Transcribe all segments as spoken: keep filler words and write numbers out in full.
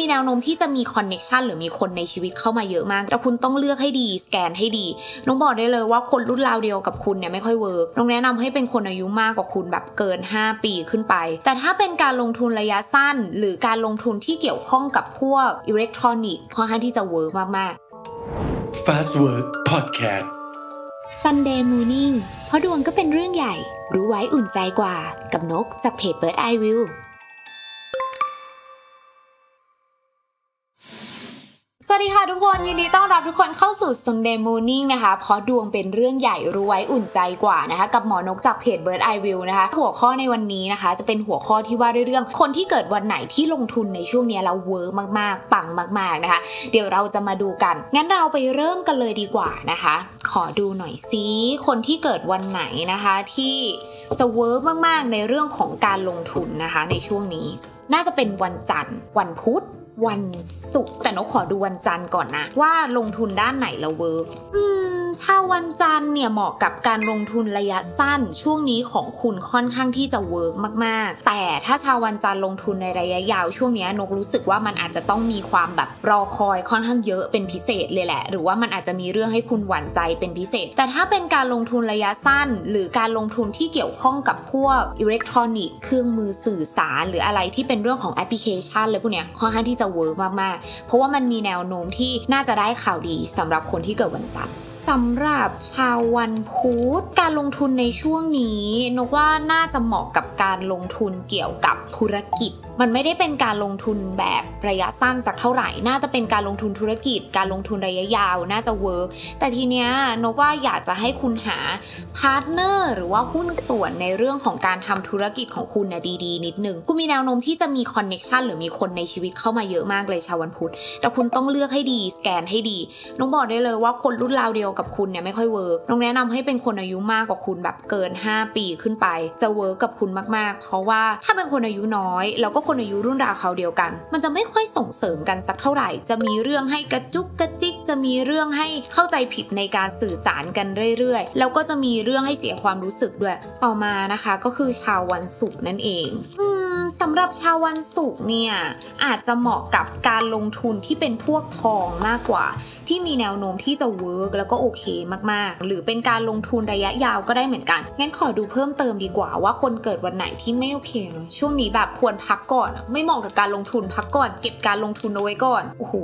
มีแนวโน้มที่จะมีคอนเนคชั่นหรือมีคนในชีวิตเข้ามาเยอะมากแต่คุณต้องเลือกให้ดีสแกนให้ดีน้องบอกได้เลยว่าคนรุ่นราวเดียวกับคุณเนี่ยไม่ค่อยเวิร์กน้องแนะนำให้เป็นคนอายุมากกว่าคุณแบบเกินห้าปีขึ้นไปแต่ถ้าเป็นการลงทุนระยะสั้นหรือการลงทุนที่เกี่ยวข้องกับพวกอิเล็กทรอนิกส์ค่อนข้างที่จะเวิร์กมากๆ Fastwork Podcast Sunday Morning เพราะดวงก็เป็นเรื่องใหญ่รู้ไว้อุ่นใจกว่ากับนกจากเพจ Bird Eye Viewสวัสดีค่ะทุกคนยินดีต้อนรับทุกคนเข้าสู่ Sunday Morning นะคะเพราะดวงเป็นเรื่องใหญ่รู้ไว้อุ่นใจกว่านะคะกับหมอนกจากเพจ Bird Eye View นะคะหัวข้อในวันนี้นะคะจะเป็นหัวข้อที่ว่าด้วยเรื่องคนที่เกิดวันไหนที่ลงทุนในช่วงนี้เราเวิร์กมากๆปังมากๆนะคะเดี๋ยวเราจะมาดูกันงั้นเราไปเริ่มกันเลยดีกว่านะคะขอดูหน่อยซิคนที่เกิดวันไหนนะคะที่จะเวิร์กมากๆในเรื่องของการลงทุนนะคะในช่วงนี้น่าจะเป็นวันจันทร์วันพุธวันศุกร์แต่น้องขอดูวันจันทร์ก่อนนะว่าลงทุนด้านไหนแล้วเวิร์กอืมชาววันจันทร์เนี่ยเหมาะกับการลงทุนระยะสั้นช่วงนี้ของคุณค่อนข้างที่จะเวิร์กมากๆแต่ถ้าชาววันจันทร์ลงทุนในระยะยาวช่วงนี้นกรู้สึกว่ามันอาจจะต้องมีความแบบรอคอยค่อนข้างเยอะเป็นพิเศษเลยแหละหรือว่ามันอาจจะมีเรื่องให้คุณหวั่นใจเป็นพิเศษแต่ถ้าเป็นการลงทุนระยะสั้นหรือการลงทุนที่เกี่ยวข้องกับพวกอิเล็กทรอนิกส์เครื่องมือสื่อสารหรืออะไรที่เป็นเรื่องของแอปพลิเคชันเลยพวกเนี้ยค่อนข้างที่จะเวิร์กมากๆเพราะว่ามันมีแนวโน้มที่น่าจะได้ข่าวดีสำหรับคนที่เกิดวันจันทร์สำหรับชาววันพุธการลงทุนในช่วงนี้นกว่าน่าจะเหมาะกับการลงทุนเกี่ยวกับธุรกิจมันไม่ได้เป็นการลงทุนแบบระยะสั้นสักเท่าไหร่น่าจะเป็นการลงทุนธุรกิจการลงทุนระยะยาวน่าจะเวิร์กแต่ทีเนี้ยนกว่าอยากจะให้คุณหาพาร์ทเนอร์หรือว่าหุ้นส่วนในเรื่องของการทำธุรกิจของคุณนะดีๆนิดนึงคุณมีแนวโน้มที่จะมีคอนเนคชั่นหรือมีคนในชีวิตเข้ามาเยอะมากเลยชาววันพุธแต่คุณต้องเลือกให้ดีสแกนให้ดีนกบอกได้เลยว่าคนรุ่นราวเดียวกับคุณเนี่ยไม่ค่อยเวิร์กนกแนะนำให้เป็นคนอายุมากกว่าคุณแบบเกินห้าปีขึ้นไปจะเวิร์กกับคุณมากๆเพราะว่าถ้าเป็นคนอายุน้อยแล้วก็คนอายุรุ่นราวเขาเดียวกันมันจะไม่ค่อยส่งเสริมกันสักเท่าไหร่จะมีเรื่องให้กระจุกกระจิกจะมีเรื่องให้เข้าใจผิดในการสื่อสารกันเรื่อยๆแล้วก็จะมีเรื่องให้เสียความรู้สึกด้วยต่อมานะคะก็คือชาววันศุกร์นั่นเองสำหรับชาววันศุกร์เนี่ยอาจจะเหมาะกับการลงทุนที่เป็นพวกทองมากกว่าที่มีแนวโน้มที่จะเวิร์กแล้วก็โอเคมากๆหรือเป็นการลงทุนระยะยาวก็ได้เหมือนกันงั้นขอดูเพิ่มเติมดีกว่าว่าคนเกิดวันไหนที่ไม่โอเคช่วงนี้แบบควรพักก่อนไม่เหมาะกับการลงทุนพักก่อนเก็บการลงทุนเอาไว้ก่อนโอ้โห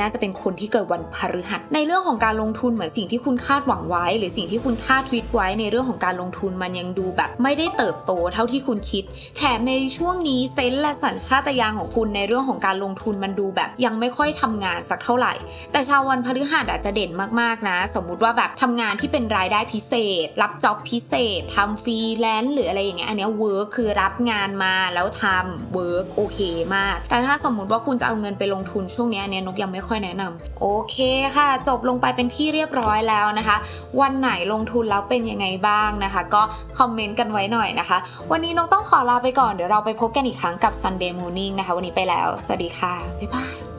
น่าจะเป็นคนที่เกิดวันพฤหัสในเรื่องของการลงทุนเหมือนสิ่งที่คุณคาดหวังไว้หรือสิ่งที่คุณคาดคิดไว้ในเรื่องของการลงทุนมันยังดูแบบไม่ได้เติบโตเท่าที่คุณคิดแถมในช่วงนี้เซนส์และสัญชาตญาณของคุณในเรื่องของการลงทุนมันดูแบบยังไม่ค่อยทำงานสักเท่าไหร่แต่ชาววันพฤหัสอาจจะเด่นมากๆนะสมมุติว่าแบบทำงานที่เป็นรายได้พิเศษรับจ็อบพิเศษทำฟรีแลนซ์หรืออะไรอย่างเงี้ยอันนี้เวิร์กคือรับงานมาแล้วทำเวิร์กโอเคมากแต่ถ้าสมมุติว่าคุณจะเอาเงินไปลงทุนช่วงนี้อันนี้นกยังไม่ค่อยแนะนำโอเคค่ะจบลงไปเป็นที่เรียบร้อยแล้วนะคะวันไหนลงทุนแล้วเป็นยังไงบ้างนะคะก็คอมเมนต์กันไว้หน่อยนะคะวันนี้นกต้องขอลาไปก่อนเดี๋ยวเราไปพบกันอีกครั้งกับ Sunday Morning นะคะวันนี้ไปแล้วสวัสดีค่ะบ๊ายบาย